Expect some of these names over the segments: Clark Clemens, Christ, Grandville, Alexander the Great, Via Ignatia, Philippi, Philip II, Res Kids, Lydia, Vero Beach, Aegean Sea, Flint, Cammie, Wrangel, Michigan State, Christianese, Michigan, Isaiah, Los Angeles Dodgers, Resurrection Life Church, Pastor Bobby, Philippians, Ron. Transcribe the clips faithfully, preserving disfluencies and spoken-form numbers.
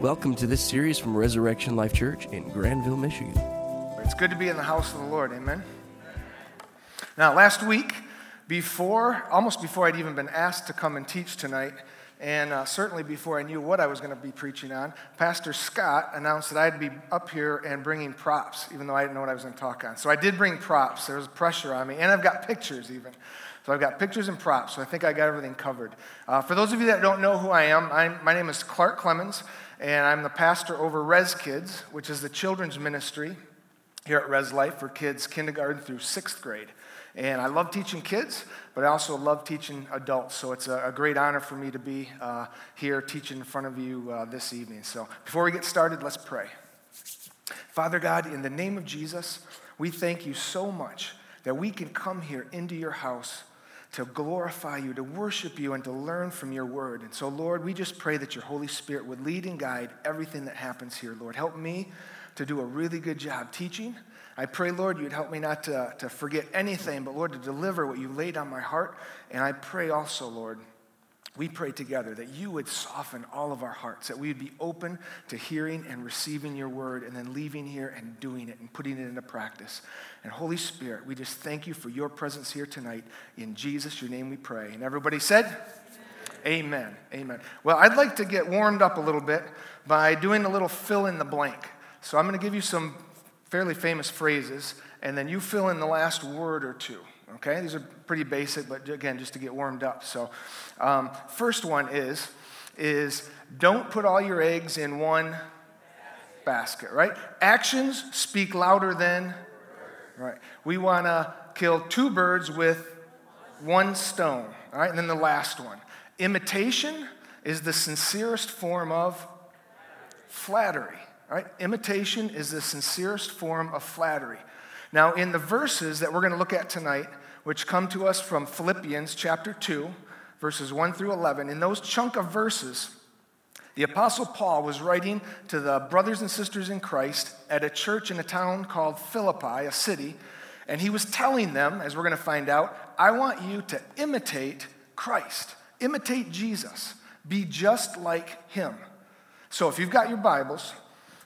Welcome to this series from Resurrection Life Church in Grandville, Michigan. It's good to be in the house of the Lord, amen? Now, last week, before, almost before I'd even been asked to come and teach tonight, and uh, certainly before I knew what I was going to be preaching on, Pastor Scott announced that I'd be up here and bringing props, even though I didn't know what I was going to talk on. So I did bring props. There was pressure on me, and I've got pictures even. So I've got pictures and props, so I think I got everything covered. Uh, for those of you that don't know who I am, I'm, my name is Clark Clemens, and I'm the pastor over Res Kids, which is the children's ministry here at Res Life for kids kindergarten through sixth grade. And I love teaching kids, but I also love teaching adults. So it's a, a great honor for me to be uh, here teaching in front of you uh, this evening. So before we get started, let's pray. Father God, in the name of Jesus, we thank you so much that we can come here into your house to glorify you, to worship you, and to learn from your word. And so, Lord, we just pray that your Holy Spirit would lead and guide everything that happens here, Lord. Help me to do a really good job teaching. I pray, Lord, you'd help me not to, to forget anything, but, Lord, to deliver what you laid on my heart. And I pray also, Lord, we pray together that you would soften all of our hearts, that we would be open to hearing and receiving your word and then leaving here and doing it and putting it into practice. And Holy Spirit, we just thank you for your presence here tonight. In Jesus, your name we pray. And everybody said? Amen. Amen. Amen. Well, I'd like to get warmed up a little bit by doing a little fill in the blank. So I'm going to give you some fairly famous phrases, and then you fill in the last word or two, okay? These are pretty basic, but again, just to get warmed up. So um, first one is, is don't put all your eggs in one basket, right? Actions speak louder than, right? We want to kill two birds with one stone, all right? And then the last one, imitation is the sincerest form of flattery. All right, imitation is the sincerest form of flattery. Now, in the verses that we're going to look at tonight, which come to us from Philippians chapter two, verses one through eleven, in those chunk of verses, the Apostle Paul was writing to the brothers and sisters in Christ at a church in a town called Philippi, a city, and he was telling them, as we're going to find out, I want you to imitate Christ, imitate Jesus, be just like him. So if you've got your Bibles,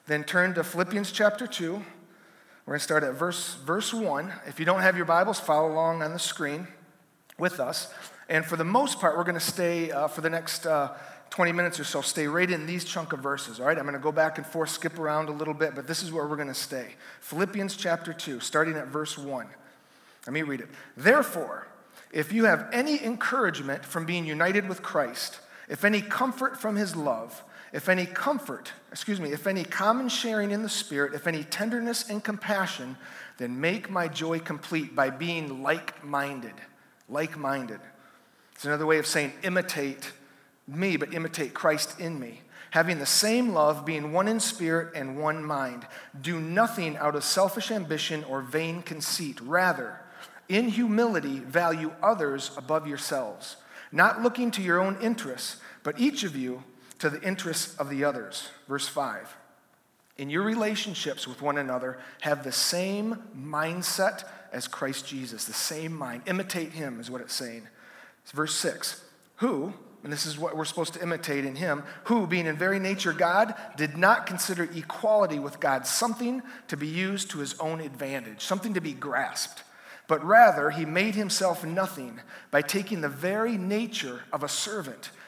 then turn to Philippians chapter two. We're going to start at verse verse one. If you don't have your Bibles, follow along on the screen with us. And for the most part, we're going to stay, uh, for the next uh, twenty minutes or so, stay right in these chunk of verses, all right? I'm going to go back and forth, skip around a little bit, but this is where we're going to stay. Philippians chapter two, starting at verse one. Let me read it. Therefore, if you have any encouragement from being united with Christ, if any comfort from his love, If any comfort, excuse me, if any common sharing in the Spirit, if any tenderness and compassion, then make my joy complete by being like-minded. Like-minded. It's another way of saying imitate me, but imitate Christ in me. Having the same love, being one in spirit and one mind. Do nothing out of selfish ambition or vain conceit. Rather, in humility, value others above yourselves, not looking to your own interests, but each of you to the interests of the others. Verse five, in your relationships with one another, have the same mindset as Christ Jesus, the same mind. Imitate him is what it's saying. It's verse six, who, and this is what we're supposed to imitate in him, who, being in very nature God, did not consider equality with God something to be used to his own advantage, something to be grasped, but rather he made himself nothing by taking the very nature of a servant,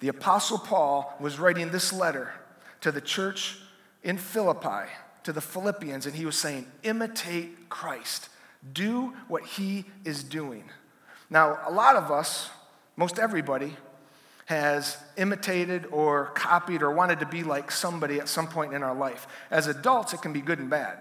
The Apostle Paul was writing this letter to the church in Philippi, to the Philippians, and he was saying, imitate Christ. Do what he is doing. Now, a lot of us, most everybody, has imitated or copied or wanted to be like somebody at some point in our life. As adults, it can be good and bad.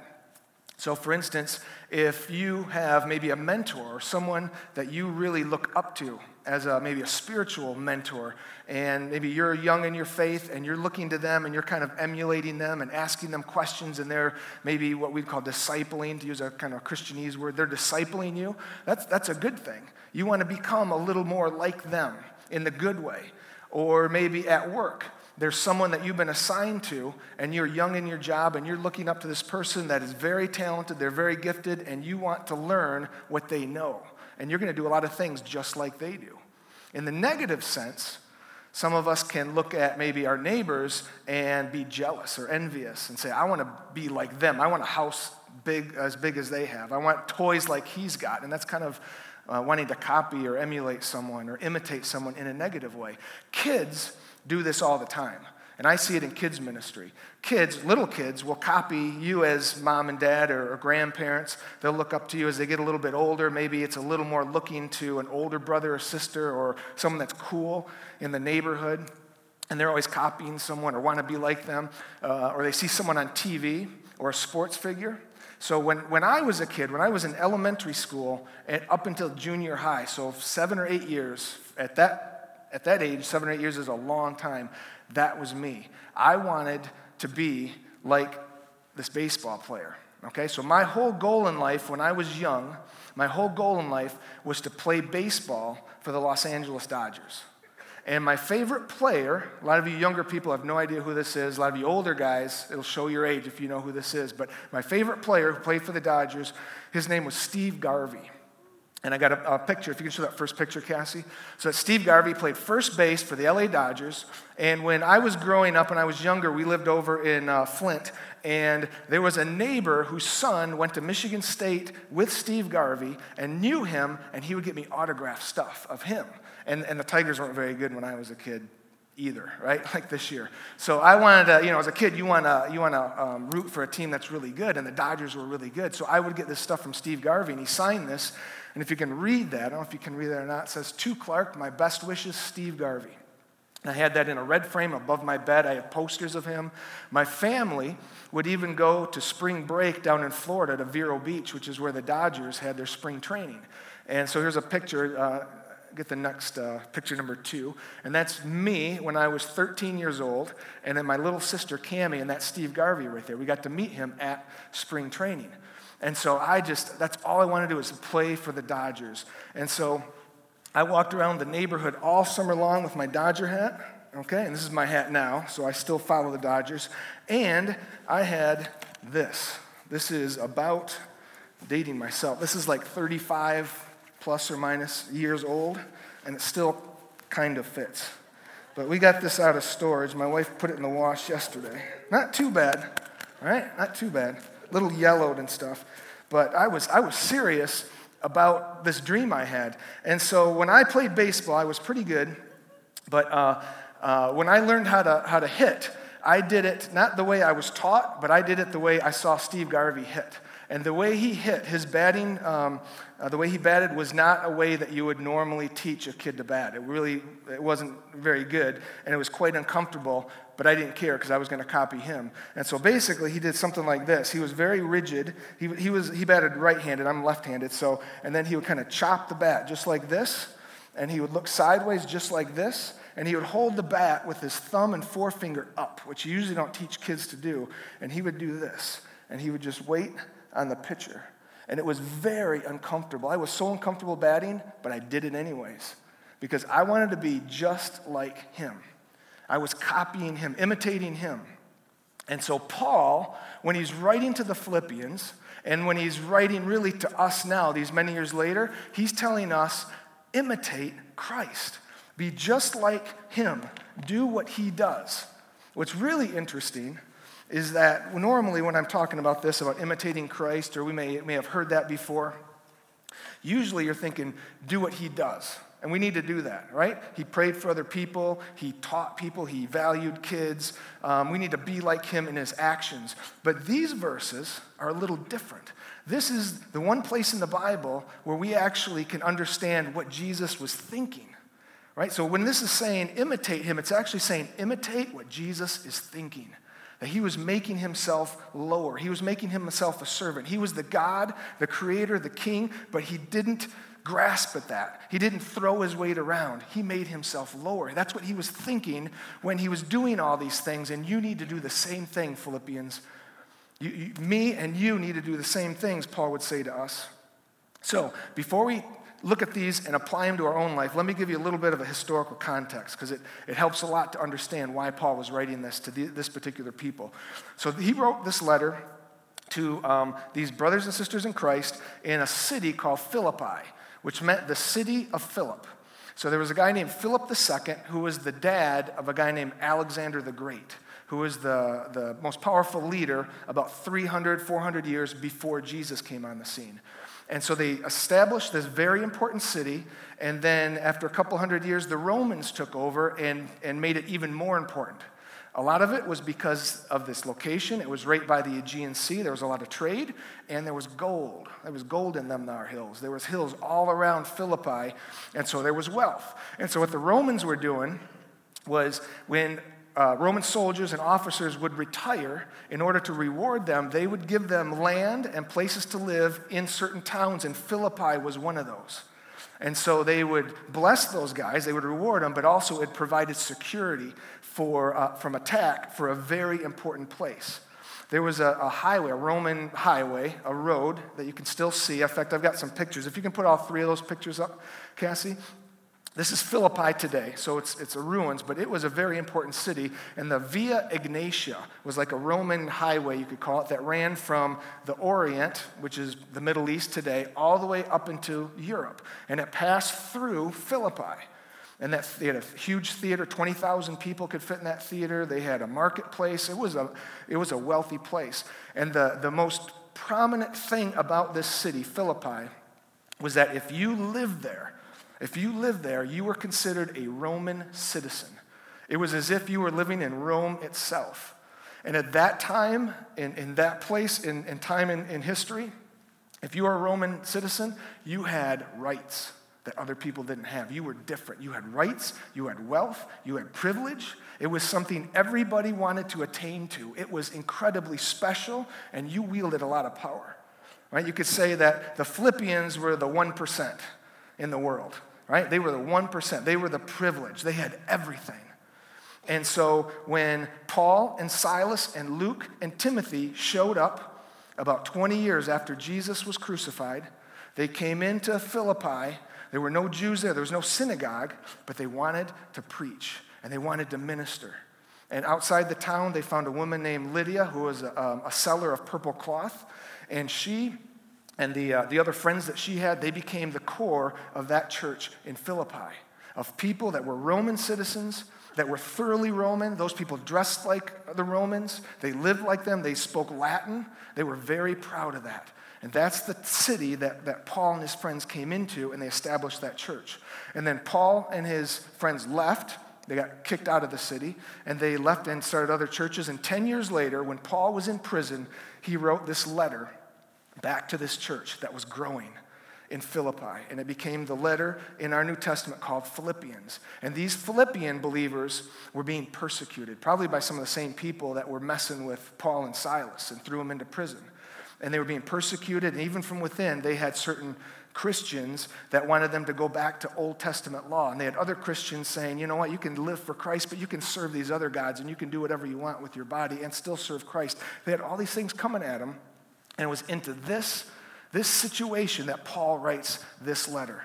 So for instance, if you have maybe a mentor, someone that you really look up to as a, maybe a spiritual mentor, and maybe you're young in your faith and you're looking to them and you're kind of emulating them and asking them questions, and they're maybe what we'd call discipling, to use a kind of Christianese word, they're discipling you, that's, that's a good thing. You want to become a little more like them in the good way. Or maybe at work, there's someone that you've been assigned to, and you're young in your job, and you're looking up to this person that is very talented, they're very gifted, and you want to learn what they know. And you're going to do a lot of things just like they do. In the negative sense, some of us can look at maybe our neighbors and be jealous or envious and say, I want to be like them. I want a house big as big as they have. I want toys like he's got. And that's kind of uh, wanting to copy or emulate someone or imitate someone in a negative way. Kids do this all the time. And I see it in kids' ministry. Kids, little kids, will copy you as mom and dad or, or grandparents. They'll look up to you as they get a little bit older. Maybe it's a little more looking to an older brother or sister or someone that's cool in the neighborhood. And they're always copying someone or want to be like them. Uh, or they see someone on T V or a sports figure. So when, when I was a kid, when I was in elementary school and up until junior high, so seven or eight years, at that, at that age, seven or eight years is a long time. That was me. I wanted to be like this baseball player, okay? So my whole goal in life when I was young, my whole goal in life was to play baseball for the Los Angeles Dodgers. And my favorite player, a lot of you younger people have no idea who this is. A lot of you older guys, it'll show your age if you know who this is. But my favorite player who played for the Dodgers, his name was Steve Garvey. And I got a, a picture, if you can show that first picture, Cassie. So Steve Garvey played first base for the L A Dodgers. And when I was growing up, when I was younger, we lived over in uh, Flint. And there was a neighbor whose son went to Michigan State with Steve Garvey and knew him, and he would get me autographed stuff of him. And, and the Tigers weren't very good when I was a kid either, right? Like this year. So I wanted to, you know, as a kid, you want to you want to um, root for a team that's really good, and the Dodgers were really good. So I would get this stuff from Steve Garvey, and he signed this. And if you can read that, I don't know if you can read that or not, it says, "To Clark, my best wishes, Steve Garvey." And I had that in a red frame above my bed. I had posters of him. My family would even go to spring break down in Florida to Vero Beach, which is where the Dodgers had their spring training. And so here's a picture. Uh, get the next uh, picture, number two. And that's me when I was thirteen years old. And then my little sister, Cammie, and that's Steve Garvey right there. We got to meet him at spring training. And so I just, that's all I wanted to do is play for the Dodgers. And so I walked around the neighborhood all summer long with my Dodger hat, okay? And this is my hat now, so I still follow the Dodgers. And I had this. This is about, I'm dating myself, this is like thirty-five plus or minus years old, and it still kind of fits. But we got this out of storage. My wife put it in the wash yesterday. Not too bad, all right? Not too bad. Little yellowed and stuff, but I was I was serious about this dream I had. And so when I played baseball, I was pretty good, but uh, uh, when I learned how to how to hit, I did it not the way I was taught, but I did it the way I saw Steve Garvey hit. And the way he hit, his batting, um, uh, the way he batted was not a way that you would normally teach a kid to bat. It really, it wasn't very good, and it was quite uncomfortable, but I didn't care because I was going to copy him. And so basically, he did something like this. He was very rigid. He he was he batted right-handed. I'm left-handed. So, and then he would kind of chop the bat just like this, and he would look sideways just like this. And he would hold the bat with his thumb and forefinger up, which you usually don't teach kids to do. And he would do this, and he would just wait on the pitcher. And it was very uncomfortable. I was so uncomfortable batting, but I did it anyways because I wanted to be just like him. I was copying him, imitating him. And so Paul, when he's writing to the Philippians, and when he's writing really to us now, these many years later, he's telling us, imitate Christ. Be just like him. Do what he does. What's really interesting is that normally when I'm talking about this, about imitating Christ, or we may, may have heard that before, usually you're thinking, do what he does. And we need to do that, right? He prayed for other people. He taught people. He valued kids. Um, we need to be like him in his actions. But these verses are a little different. This is the one place in the Bible where we actually can understand what Jesus was thinking, right? So when this is saying imitate him, it's actually saying imitate what Jesus is thinking. He was making himself lower. He was making himself a servant. He was the God, the creator, the king, but he didn't grasp at that. He didn't throw his weight around. He made himself lower. That's what he was thinking when he was doing all these things, and you need to do the same thing, Philippians. You, you, me and you need to do the same things, Paul would say to us. So before we look at these and apply them to our own life, let me give you a little bit of a historical context, because it, it helps a lot to understand why Paul was writing this to the, this particular people. So he wrote this letter to um, these brothers and sisters in Christ in a city called Philippi, which meant the city of Philip. So there was a guy named Philip the Second, who was the dad of a guy named Alexander the Great, who was the, the most powerful leader about three hundred, four hundred years before Jesus came on the scene. And so they established this very important city, and then after a couple hundred years, the Romans took over and, and made it even more important. A lot of it was because of this location. It was right by the Aegean Sea. There was a lot of trade, and there was gold. There was gold in them thar hills. There was hills all around Philippi, and so there was wealth. And so what the Romans were doing was when uh, Roman soldiers and officers would retire, in order to reward them, they would give them land and places to live in certain towns, and Philippi was one of those. And so they would bless those guys, they would reward them, but also it provided security for uh, from attack for a very important place. There was a, a highway, a Roman highway, a road that you can still see. In fact, I've got some pictures. If you can put all three of those pictures up, Cassie. This is Philippi today, so it's it's a ruins, but it was a very important city. And the Via Ignatia was like a Roman highway, you could call it, that ran from the Orient, which is the Middle East today, all the way up into Europe. And it passed through Philippi. And that they had a huge theater, twenty thousand people could fit in that theater. They had a marketplace. It was a it was a wealthy place. And the, the most prominent thing about this city, Philippi, was that if you lived there, If you lived there, you were considered a Roman citizen. It was as if you were living in Rome itself. And at that time, in, in that place, in, in time in, in history, if you were a Roman citizen, you had rights that other people didn't have. You were different. You had rights, you had wealth, you had privilege. It was something everybody wanted to attain to. It was incredibly special, and you wielded a lot of power. Right? You could say that the Philippians were the one percent in the world. Right? They were the one percent. They were the privileged. They had everything. And so when Paul and Silas and Luke and Timothy showed up about twenty years after Jesus was crucified, they came into Philippi. There were no Jews there. There was no synagogue, but they wanted to preach and they wanted to minister. And outside the town, they found a woman named Lydia, who was a, um, a seller of purple cloth, and she And the uh, the other friends that she had, they became the core of that church in Philippi, of people that were Roman citizens, that were thoroughly Roman. Those people dressed like the Romans. They lived like them. They spoke Latin. They were very proud of that. And that's the city that, that Paul and his friends came into, and they established that church. And then Paul and his friends left. They got kicked out of the city, and they left and started other churches. And ten years later, when Paul was in prison, he wrote this letter back to this church that was growing in Philippi. And it became the letter in our New Testament called Philippians. And these Philippian believers were being persecuted, probably by some of the same people that were messing with Paul and Silas and threw them into prison. And they were being persecuted, and even from within, they had certain Christians that wanted them to go back to Old Testament law. And they had other Christians saying, you know what, you can live for Christ, but you can serve these other gods, and you can do whatever you want with your body and still serve Christ. They had all these things coming at them. And it was into this, this situation that Paul writes this letter.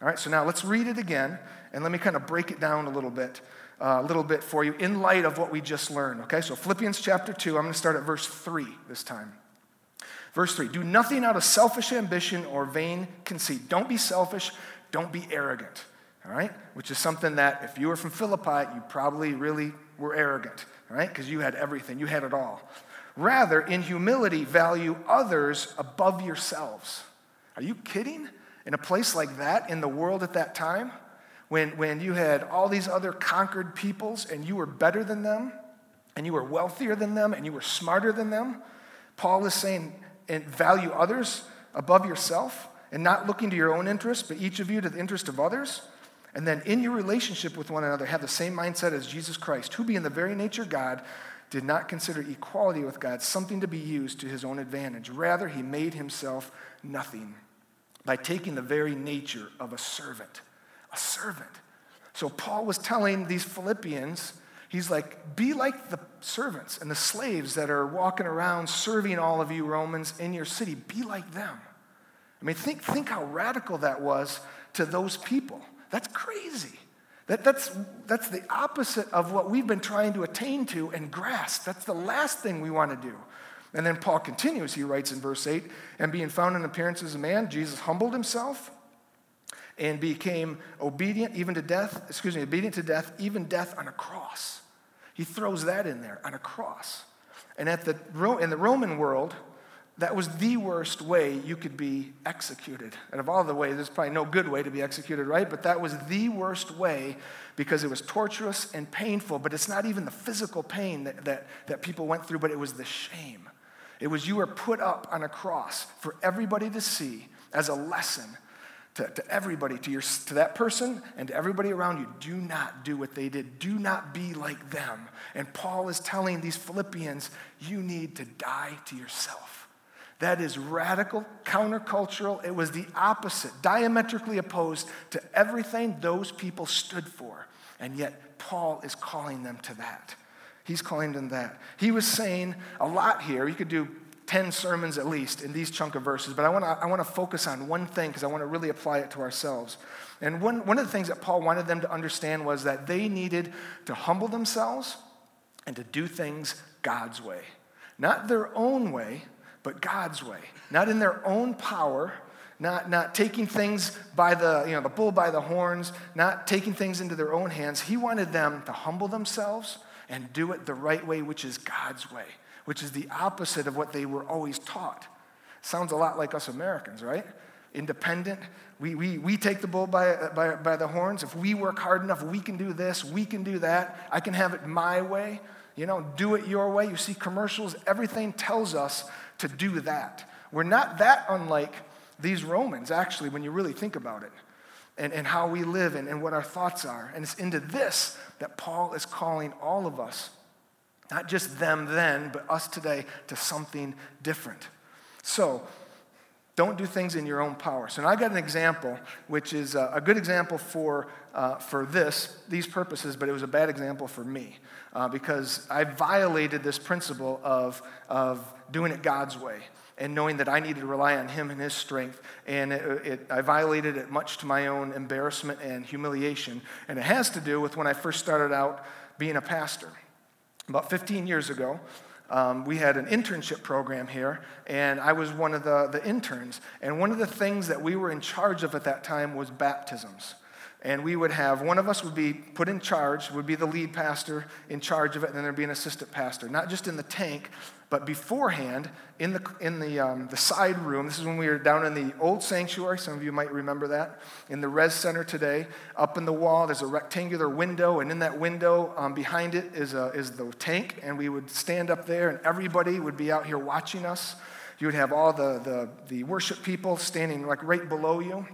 All right, so now let's read it again, and let me kind of break it down a little bit, uh, a little bit for you in light of what we just learned, okay? So Philippians chapter two, I'm going to start at verse three this time. Verse three, do nothing out of selfish ambition or vain conceit. Don't be selfish, don't be arrogant, all right? Which is something that if you were from Philippi, you probably really were arrogant, all right? Because you had everything, you had it all. Rather, in humility, value others above yourselves. Are you kidding? In a place like that, in the world at that time, when, when you had all these other conquered peoples and you were better than them, and you were wealthier than them, and you were smarter than them, Paul is saying, and value others above yourself, and not looking to your own interest, but each of you to the interest of others. And then in your relationship with one another, have the same mindset as Jesus Christ, who being the very nature God, did not consider equality with God something to be used to his own advantage. Rather, he made himself nothing by taking the very nature of a servant. A servant. So Paul was telling these Philippians, he's like, be like the servants and the slaves that are walking around serving all of you Romans in your city. Be like them. I mean, think, think how radical that was to those people. That's crazy. That, that's, that's the opposite of what we've been trying to attain to and grasp. That's the last thing we want to do. And then Paul continues, he writes in verse eight, and being found in appearance as a man, Jesus humbled himself and became obedient even to death, excuse me, obedient to death, even death on a cross. He throws that in there, on a cross. And at the in the Roman world, that was the worst way you could be executed. And of all the ways, there's probably no good way to be executed, right? But that was the worst way because it was torturous and painful. But it's not even the physical pain that, that, that people went through, but it was the shame. It was you were put up on a cross for everybody to see as a lesson to, to everybody, to, your, to that person and to everybody around you. Do not do what they did. Do not be like them. And Paul is telling these Philippians, you need to die to yourself. That is radical, countercultural. It was the opposite, diametrically opposed to everything those people stood for. And yet, Paul is calling them to that. He's calling them that. He was saying a lot here. You could do ten sermons at least in these chunk of verses, but I want to I want to focus on one thing because I want to really apply it to ourselves. And one, one of the things that Paul wanted them to understand was that they needed to humble themselves and to do things God's way. Not their own way, but God's way, not in their own power, not, not taking things by the, you know, the bull by the horns, not taking things into their own hands. He wanted them to humble themselves and do it the right way, which is God's way, which is the opposite of what they were always taught. Sounds a lot like us Americans, right? Independent. We we we take the bull by, by, by the horns. If we work hard enough, we can do this, we can do that. I can have it my way. You know, do it your way. You see commercials, everything tells us to do that. We're not that unlike these Romans, actually, when you really think about it, and, and how we live and, and what our thoughts are. And it's into this that Paul is calling all of us, not just them then, but us today, to something different. So don't do things in your own power. So now I got an example, which is a good example for uh, for this, these purposes, but it was a bad example for me uh, because I violated this principle of, of doing it God's way and knowing that I needed to rely on him and his strength, and it, it, I violated it much to my own embarrassment and humiliation, and it has to do with when I first started out being a pastor. About fifteen years ago, Um, we had an internship program here, and I was one of the, the interns. And one of the things that we were in charge of at that time was baptisms. And we would have, one of us would be put in charge, would be the lead pastor in charge of it, and then there'd be an assistant pastor, not just in the tank, but beforehand in the in the um, the side room. This is when we were down in the old sanctuary. Some of you might remember that. In the Res Center today, up in the wall, there's a rectangular window, and in that window um, behind it is a, is the tank, and we would stand up there, and everybody would be out here watching us. You would have all the the, the worship people standing like right below you.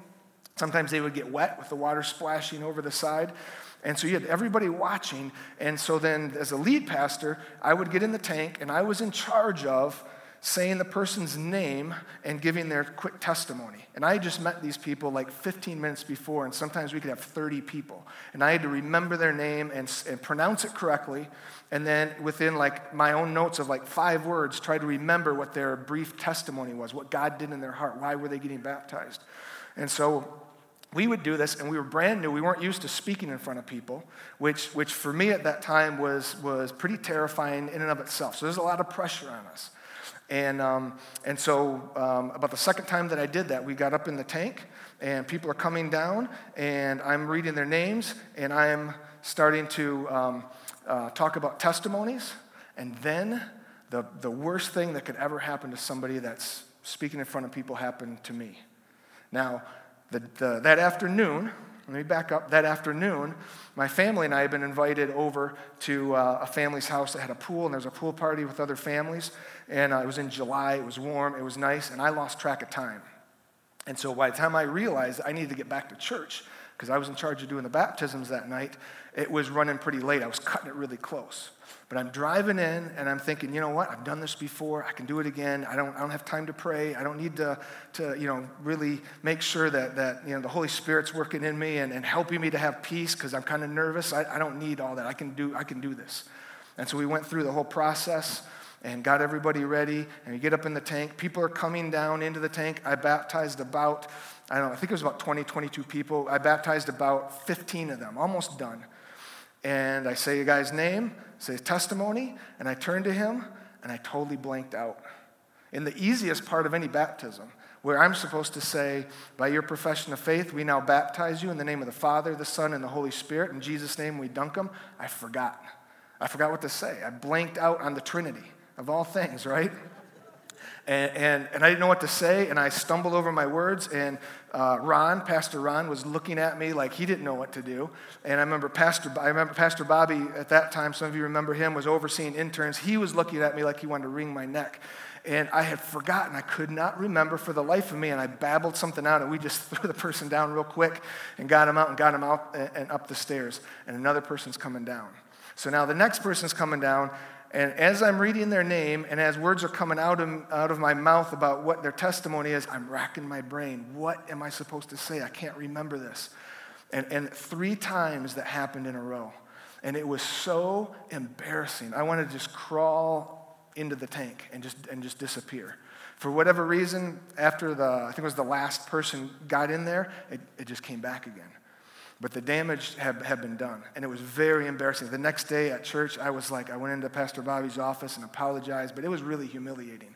Sometimes they would get wet with the water splashing over the side. And so you had everybody watching. And so then as a lead pastor, I would get in the tank, and I was in charge of saying the person's name and giving their quick testimony. And I had just met these people like fifteen minutes before, and sometimes we could have thirty people. And I had to remember their name and, and pronounce it correctly, and then within like my own notes of like five words, try to remember what their brief testimony was, what God did in their heart, why were they getting baptized. And so we would do this, and we were brand new. We weren't used to speaking in front of people, which which for me at that time was was pretty terrifying in and of itself. So there's a lot of pressure on us. And um, and so um, about the second time that I did that, we got up in the tank, and people are coming down, and I'm reading their names, and I'm starting to um, uh, talk about testimonies. And then the the worst thing that could ever happen to somebody that's speaking in front of people happened to me. Now, The, the, that afternoon, let me back up, that afternoon, my family and I had been invited over to uh, a family's house that had a pool, and there was a pool party with other families, and uh, it was in July, it was warm, it was nice, and I lost track of time. And so by the time I realized I needed to get back to church, because I was in charge of doing the baptisms that night, it was running pretty late. I was cutting it really close. But I'm driving in, and I'm thinking, you know what? I've done this before. I can do it again. I don't I don't have time to pray. I don't need to, to you know, really make sure that, that you know, the Holy Spirit's working in me and, and helping me to have peace because I'm kind of nervous. I, I don't need all that. I can do I can do this. And so we went through the whole process and got everybody ready, and you get up in the tank. People are coming down into the tank. I baptized about, I don't know, I think it was about twenty, twenty-two people. I baptized about fifteen of them, almost done. And I say a guy's name, say his testimony, and I turn to him, and I totally blanked out. In the easiest part of any baptism, where I'm supposed to say, by your profession of faith, we now baptize you in the name of the Father, the Son, and the Holy Spirit. In Jesus' name we dunk them. I forgot. I forgot what to say. I blanked out on the Trinity, of all things, right? And, and and I didn't know what to say, and I stumbled over my words, and uh, Ron, Pastor Ron, was looking at me like he didn't know what to do. And I remember Pastor, I remember Pastor Bobby at that time, some of you remember him, was overseeing interns. He was looking at me like he wanted to wring my neck. And I had forgotten. I could not remember for the life of me, and I babbled something out, and we just threw the person down real quick and got him out and got him out and, and up the stairs. And another person's coming down. So now the next person's coming down, and as I'm reading their name and as words are coming out of, out of my mouth about what their testimony is, I'm racking my brain. What am I supposed to say? I can't remember this. And, and three times that happened in a row. And it was so embarrassing. I wanted to just crawl into the tank and just and just disappear. For whatever reason, after the, I think it was the last person got in there, it, it just came back again. But the damage had, had been done, and it was very embarrassing. The next day at church, I was like, I went into Pastor Bobby's office and apologized, but it was really humiliating.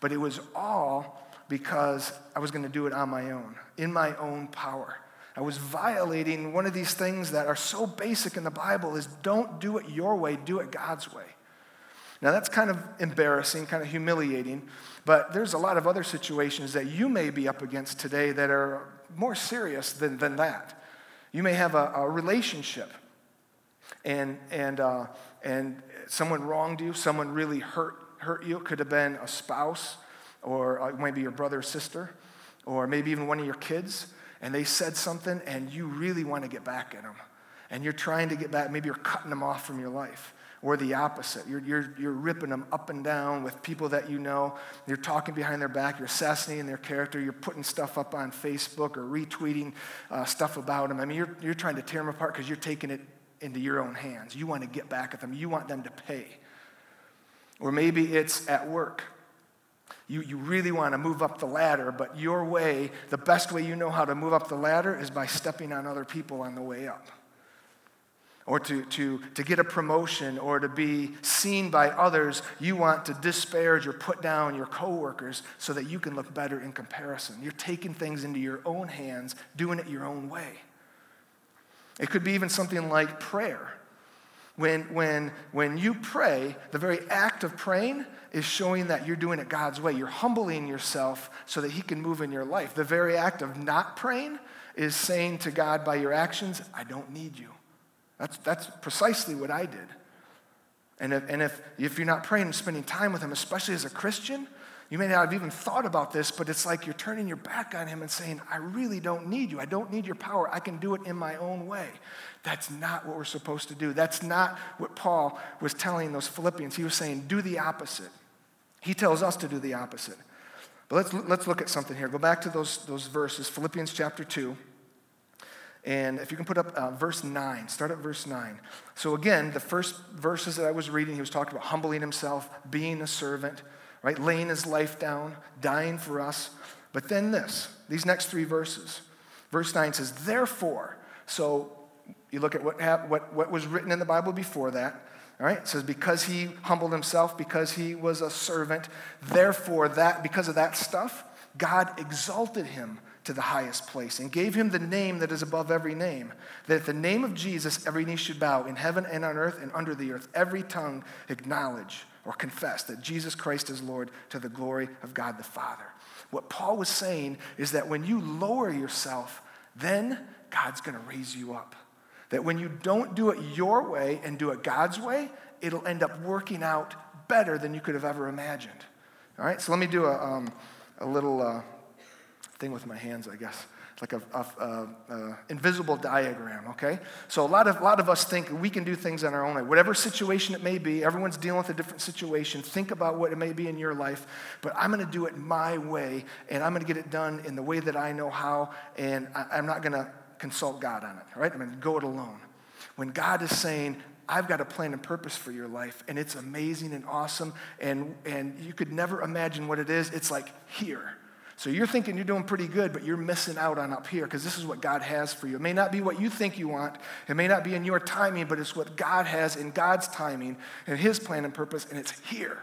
But it was all because I was going to do it on my own, in my own power. I was violating one of these things that are so basic in the Bible is don't do it your way, do it God's way. Now, that's kind of embarrassing, kind of humiliating, but there's a lot of other situations that you may be up against today that are more serious than, than that. You may have a, a relationship, and and uh, and someone wronged you. Someone really hurt hurt you. It could have been a spouse, or maybe your brother or sister, or maybe even one of your kids. And they said something, and you really want to get back at them, and you're trying to get back. Maybe you're cutting them off from your life, or the opposite. You're you're you're ripping them up and down with people that you know. You're talking behind their back. You're assassinating their character. You're putting stuff up on Facebook or retweeting uh, stuff about them. I mean, you're you're trying to tear them apart because you're taking it into your own hands. You want to get back at them. You want them to pay. Or maybe it's at work. You you really want to move up the ladder, but your way, the best way you know how to move up the ladder is by stepping on other people on the way up. Or to, to, to get a promotion or to be seen by others, you want to disparage or put down your coworkers so that you can look better in comparison. You're taking things into your own hands, doing it your own way. It could be even something like prayer. When, when, when you pray, the very act of praying is showing that you're doing it God's way. You're humbling yourself so that he can move in your life. The very act of not praying is saying to God by your actions, I don't need you. That's that's precisely what I did. And if and if, if you're not praying and spending time with him, especially as a Christian, you may not have even thought about this, but it's like you're turning your back on him and saying, I really don't need you. I don't need your power. I can do it in my own way. That's not what we're supposed to do. That's not what Paul was telling those Philippians. He was saying, do the opposite. He tells us to do the opposite. But let's let's look at something here. Go back to those those verses, Philippians chapter two. And if you can put up uh, verse nine, start at verse nine. So again, the first verses that I was reading, he was talking about humbling himself, being a servant, right? Laying his life down, dying for us. But then this, these next three verses. Verse nine says, therefore. So you look at what hap- what, what was written in the Bible before that. All right, it says, because he humbled himself, because he was a servant, therefore that, because of that stuff, God exalted him to the highest place and gave him the name that is above every name, that at the name of Jesus every knee should bow in heaven and on earth and under the earth, every tongue acknowledge or confess that Jesus Christ is Lord to the glory of God the Father. What Paul was saying is that when you lower yourself, then God's going to raise you up. That when you don't do it your way and do it God's way, it'll end up working out better than you could have ever imagined. All right, so let me do a, um, a little... Uh, thing with my hands, I guess. like a, a, a, a invisible diagram, okay? So a lot of a lot of us think we can do things on our own. Like whatever situation it may be, everyone's dealing with a different situation. Think about what it may be in your life, but I'm going to do it my way, and I'm going to get it done in the way that I know how, and I, I'm not going to consult God on it, right? I'm going to go it alone. When God is saying, I've got a plan and purpose for your life, and it's amazing and awesome, and, and you could never imagine what it is. It's like here. So you're thinking you're doing pretty good, but you're missing out on up here because this is what God has for you. It may not be what you think you want. It may not be in your timing, but it's what God has in God's timing and his plan and purpose, and it's here.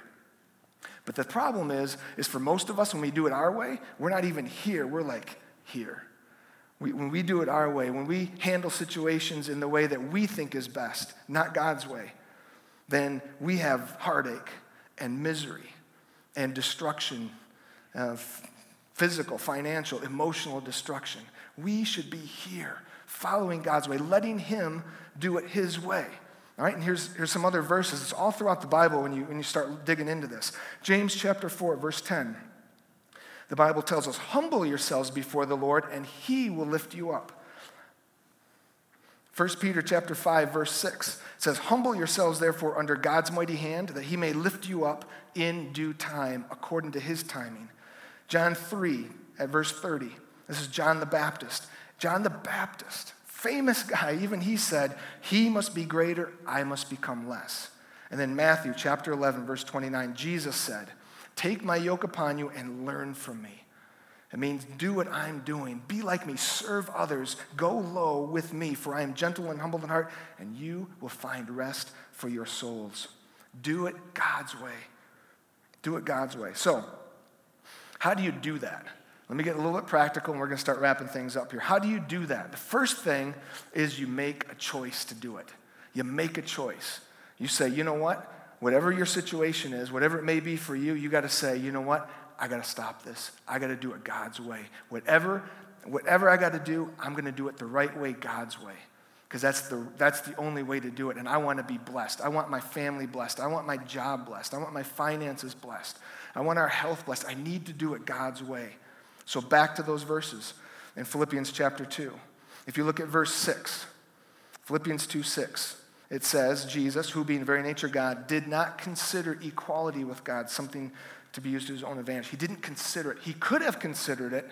But the problem is, is for most of us, when we do it our way, we're not even here. We're like here. We, when we do it our way, when we handle situations in the way that we think is best, not God's way, then we have heartache and misery and destruction, uh, physical, financial, emotional destruction. We should be here following God's way, letting him do it his way. All right, and here's, here's some other verses. It's all throughout the Bible when you, when you start digging into this. James chapter four, verse ten. The Bible tells us, humble yourselves before the Lord, and he will lift you up. First Peter chapter five, verse six says, humble yourselves, therefore, under God's mighty hand, that he may lift you up in due time, according to his timing. John three, at verse thirty, this is John the Baptist. John the Baptist, famous guy, even he said, he must be greater, I must become less. And then Matthew chapter eleven, verse twenty-nine, Jesus said, take my yoke upon you and learn from me. It means do what I'm doing. Be like me. Serve others. Go low with me, for I am gentle and humble in heart, and you will find rest for your souls. Do it God's way. Do it God's way. So, how do you do that? Let me get a little bit practical, and we're going to start wrapping things up here. How do you do that? The first thing is you make a choice to do it. You make a choice. You say, you know what? Whatever your situation is, whatever it may be for you, you got to say, you know what? I got to stop this. I got to do it God's way. Whatever, whatever I got to do, I'm going to do it the right way, God's way, because that's the that's the only way to do it. And I want to be blessed. I want my family blessed. I want my job blessed. I want my finances blessed. I want our health blessed. I need to do it God's way. So back to those verses in Philippians chapter two. If you look at verse six, Philippians two six. It says, Jesus, who being very nature God, did not consider equality with God something to be used to his own advantage. He didn't consider it. He could have considered it.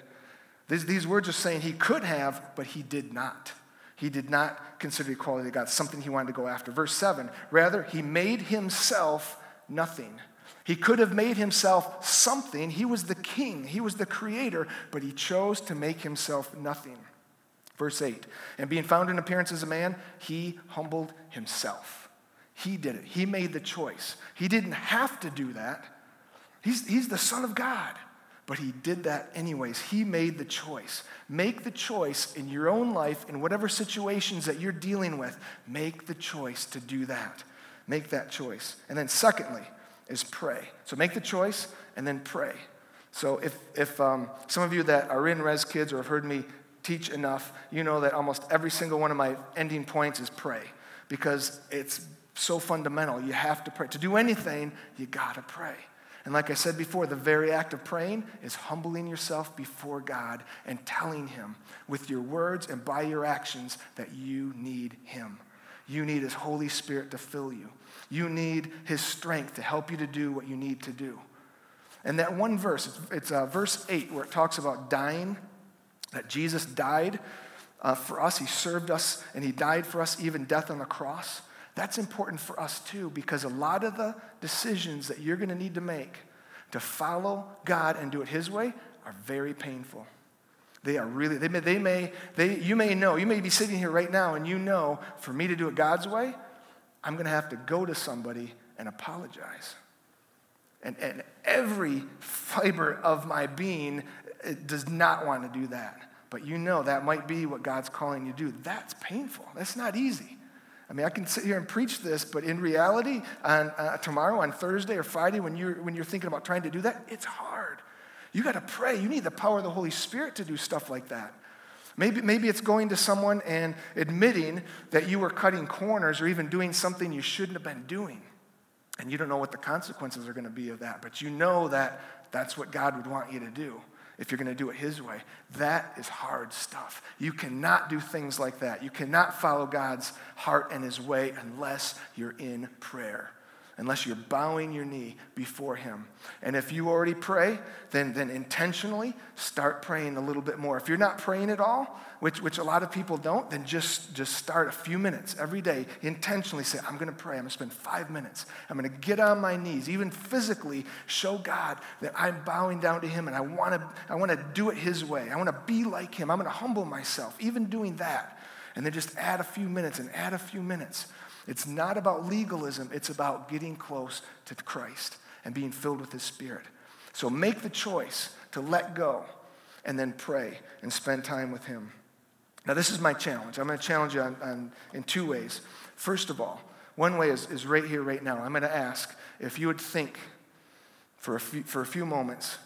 These, these words are saying he could have, but he did not. He did not consider equality with God something he wanted to go after. Verse seven, rather, he made himself nothing. He could have made himself something. He was the king. He was the creator, but he chose to make himself nothing. Verse eight, and being found in appearance as a man, he humbled himself. He did it. He made the choice. He didn't have to do that. He's, he's the Son of God, but he did that anyways. He made the choice. Make the choice in your own life, in whatever situations that you're dealing with, make the choice to do that. Make that choice. And then secondly is pray. So make the choice and then pray. So if, if um, some of you that are in Res Kids or have heard me teach enough, you know that almost every single one of my ending points is pray, because it's so fundamental. You have to pray. To do anything, you got to pray. And like I said before, the very act of praying is humbling yourself before God and telling him with your words and by your actions that you need him. You need his Holy Spirit to fill you. You need his strength to help you to do what you need to do. And that one verse, it's uh, verse eight, where it talks about dying, that Jesus died uh, for us, he served us, and he died for us, even death on the cross. That's important for us too, because a lot of the decisions that you're going to need to make to follow God and do it his way are very painful. They are really, they may, they may, they, you may know, you may be sitting here right now and you know, for me to do it God's way, I'm going to have to go to somebody and apologize. And, and every fiber of my being it does not want to do that. But you know that might be what God's calling you to do. That's painful. That's not easy. I mean, I can sit here and preach this, but in reality, on uh, tomorrow, on Thursday or Friday, when you're, when you're thinking about trying to do that, it's hard. You got to pray. You need the power of the Holy Spirit to do stuff like that. Maybe, maybe it's going to someone and admitting that you were cutting corners or even doing something you shouldn't have been doing. And you don't know what the consequences are going to be of that, but you know that that's what God would want you to do. if you're going to do it his way. That is hard stuff. You cannot do things like that. You cannot follow God's heart and his way unless you're in prayer, unless you're bowing your knee before him. And if you already pray, then, then intentionally start praying a little bit more. If you're not praying at all, which, which a lot of people don't, then just, just start a few minutes every day. Intentionally say, I'm going to pray. I'm going to spend five minutes. I'm going to get on my knees, even physically show God that I'm bowing down to him and I want to I want to do it his way. I want to be like him. I'm going to humble myself, even doing that. And then just add a few minutes and add a few minutes. It's not about legalism. It's about getting close to Christ and being filled with his Spirit. So make the choice to let go and then pray and spend time with him. Now, this is my challenge. I'm going to challenge you on, on, in two ways. First of all, one way is, is right here, right now. I'm going to ask if you would think for a few, for a few moments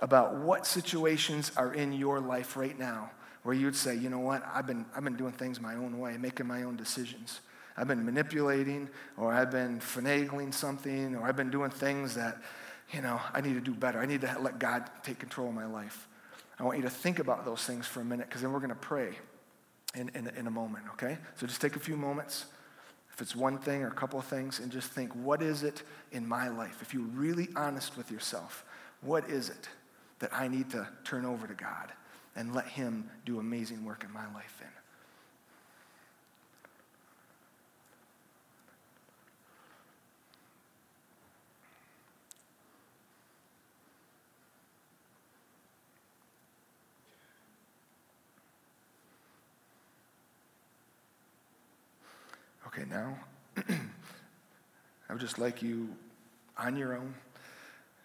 about what situations are in your life right now where you would say, you know what, I've been, I've been doing things my own way, making my own decisions. I've been manipulating, or I've been finagling something, or I've been doing things that, you know, I need to do better. I need to let God take control of my life. I want you to think about those things for a minute, because then we're going to pray in, in, in a moment, okay? So just take a few moments, if it's one thing or a couple of things, and just think, what is it in my life? If you're really honest with yourself, what is it that I need to turn over to God and let him do amazing work in my life in? Okay, now, I would just like you, on your own,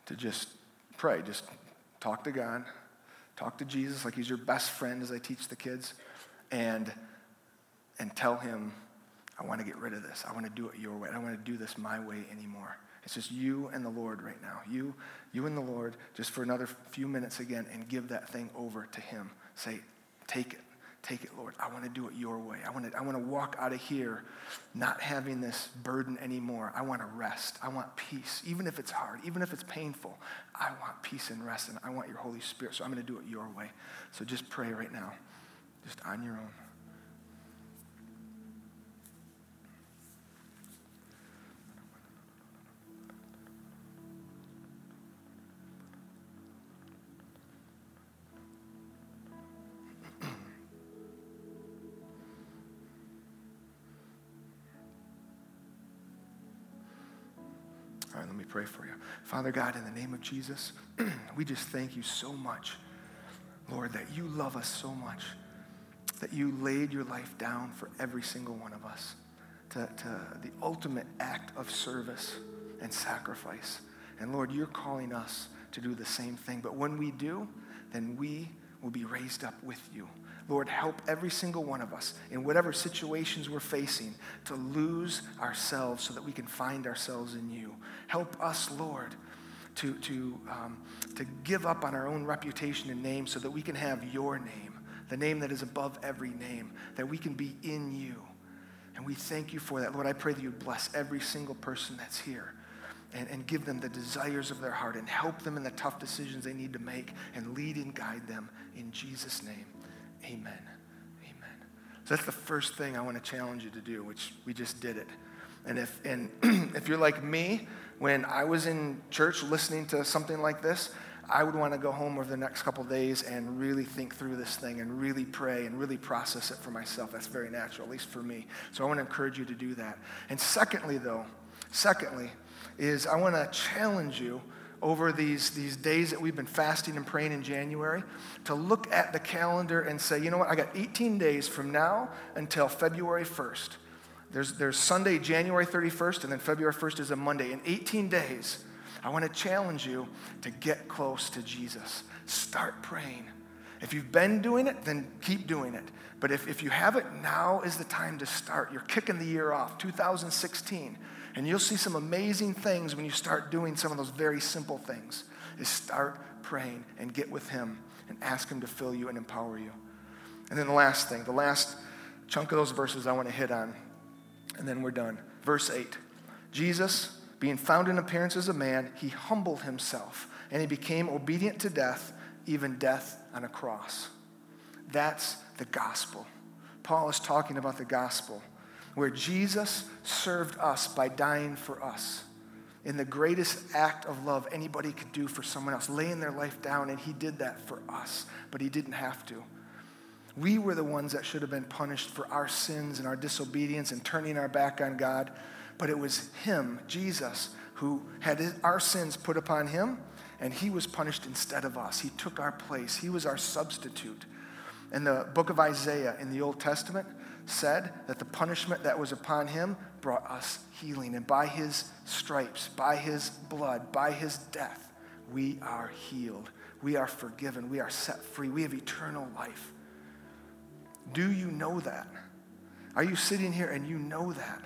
to just pray. Just talk to God. Talk to Jesus like he's your best friend, as I teach the kids. And, and tell him, I want to get rid of this. I want to do it your way. I don't want to do this my way anymore. It's just you and the Lord right now. You, you and the Lord, just for another few minutes again, and give that thing over to him. Say, take it. Take it, Lord. I want to do it your way. I want to, I want to walk out of here not having this burden anymore. I want to rest. I want peace. Even if it's hard, even if it's painful, I want peace and rest, and I want your Holy Spirit, so I'm going to do it your way. So just pray right now, just on your own. Pray for you. Father God, in the name of Jesus, we just thank you so much, Lord, that you love us so much, that you laid your life down for every single one of us, to, to the ultimate act of service and sacrifice. And Lord, you're calling us to do the same thing. But when we do, then we will be raised up with you. Lord, help every single one of us in whatever situations we're facing to lose ourselves so that we can find ourselves in you. Help us, Lord, to, to, um, to give up on our own reputation and name so that we can have your name, the name that is above every name, that we can be in you. And we thank you for that. Lord, I pray that you bless every single person that's here. And, and give them the desires of their heart and help them in the tough decisions they need to make and lead and guide them in Jesus' name. Amen. Amen. So that's the first thing I want to challenge you to do, which we just did it. And if and if you're like me, when I was in church listening to something like this, I would want to go home over the next couple of days and really think through this thing and really pray and really process it for myself. That's very natural, at least for me. So I want to encourage you to do that. And secondly, though, secondly, is I want to challenge you over these, these days that we've been fasting and praying in January to look at the calendar and say, you know what, I got eighteen days from now until February first. There's, there's Sunday, January thirty-first, and then February first is a Monday. In eighteen days, I want to challenge you to get close to Jesus. Start praying. If you've been doing it, then keep doing it. But if, if you haven't, now is the time to start. You're kicking the year off, two thousand sixteen. And you'll see some amazing things when you start doing some of those very simple things, is start praying and get with him and ask him to fill you and empower you. And then the last thing, the last chunk of those verses I want to hit on, and then we're done. Verse eight, Jesus, being found in appearance as a man, he humbled himself, and he became obedient to death, even death on a cross. That's the gospel. Paul is talking about the gospel, where Jesus served us by dying for us in the greatest act of love anybody could do for someone else, laying their life down, and he did that for us, but he didn't have to. We were the ones that should have been punished for our sins and our disobedience and turning our back on God, but it was him, Jesus, who had our sins put upon him, and he was punished instead of us. He took our place. He was our substitute. And the book of Isaiah in the Old Testament said that the punishment that was upon him brought us healing. And by his stripes, by his blood, by his death, we are healed. We are forgiven. We are set free. We have eternal life. Do you know that? Are you sitting here and you know that?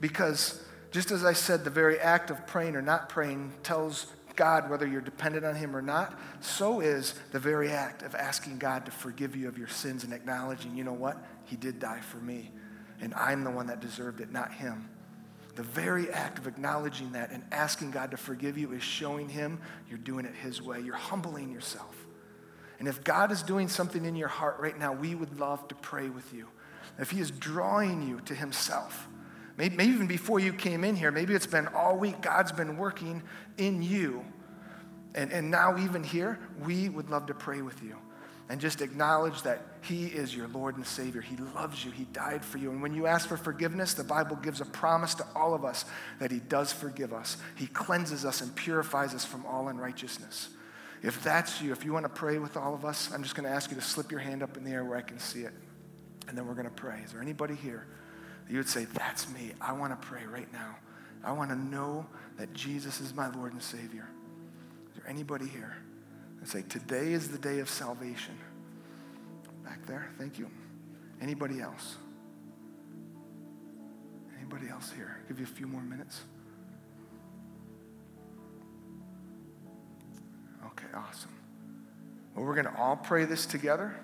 Because just as I said, the very act of praying or not praying tells God whether you're dependent on him or not, so is the very act of asking God to forgive you of your sins and acknowledging, you know what? He did die for me, and I'm the one that deserved it, not him. The very act of acknowledging that and asking God to forgive you is showing him you're doing it his way. You're humbling yourself. And if God is doing something in your heart right now, we would love to pray with you. If he is drawing you to himself, maybe even before you came in here, maybe it's been all week, God's been working in you. And, and now even here, we would love to pray with you and just acknowledge that he is your Lord and Savior. He loves you. He died for you. And when you ask for forgiveness, the Bible gives a promise to all of us that he does forgive us. He cleanses us and purifies us from all unrighteousness. If that's you, if you want to pray with all of us, I'm just going to ask you to slip your hand up in the air where I can see it, and then we're going to pray. Is there anybody here? You would say, that's me. I want to pray right now. I want to know that Jesus is my Lord and Savior. Is there anybody here? I'd say, today is the day of salvation. Back there, thank you. Anybody else? Anybody else here? I'll give you a few more minutes. Okay, awesome. Well, we're going to all pray this together.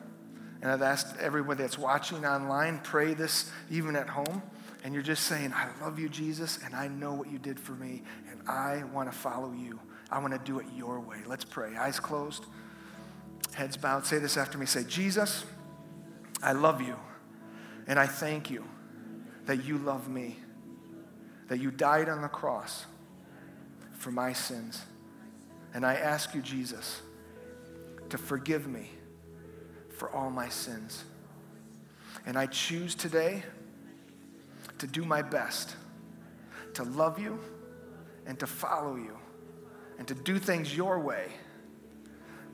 And I've asked everybody that's watching online, pray this even at home. And you're just saying, I love you, Jesus, and I know what you did for me, and I want to follow you. I want to do it your way. Let's pray. Eyes closed, heads bowed. Say this after me. Say, Jesus, I love you, and I thank you that you love me, that you died on the cross for my sins. And I ask you, Jesus, to forgive me for all my sins. And I choose today to do my best to love you and to follow you and to do things your way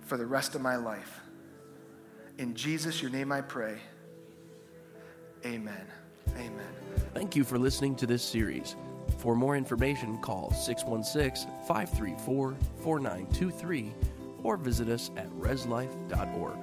for the rest of my life. In Jesus, your name I pray. Amen. Amen. Thank you for listening to this series. For more information, call six one six, five three four, four nine two three or visit us at res life dot org.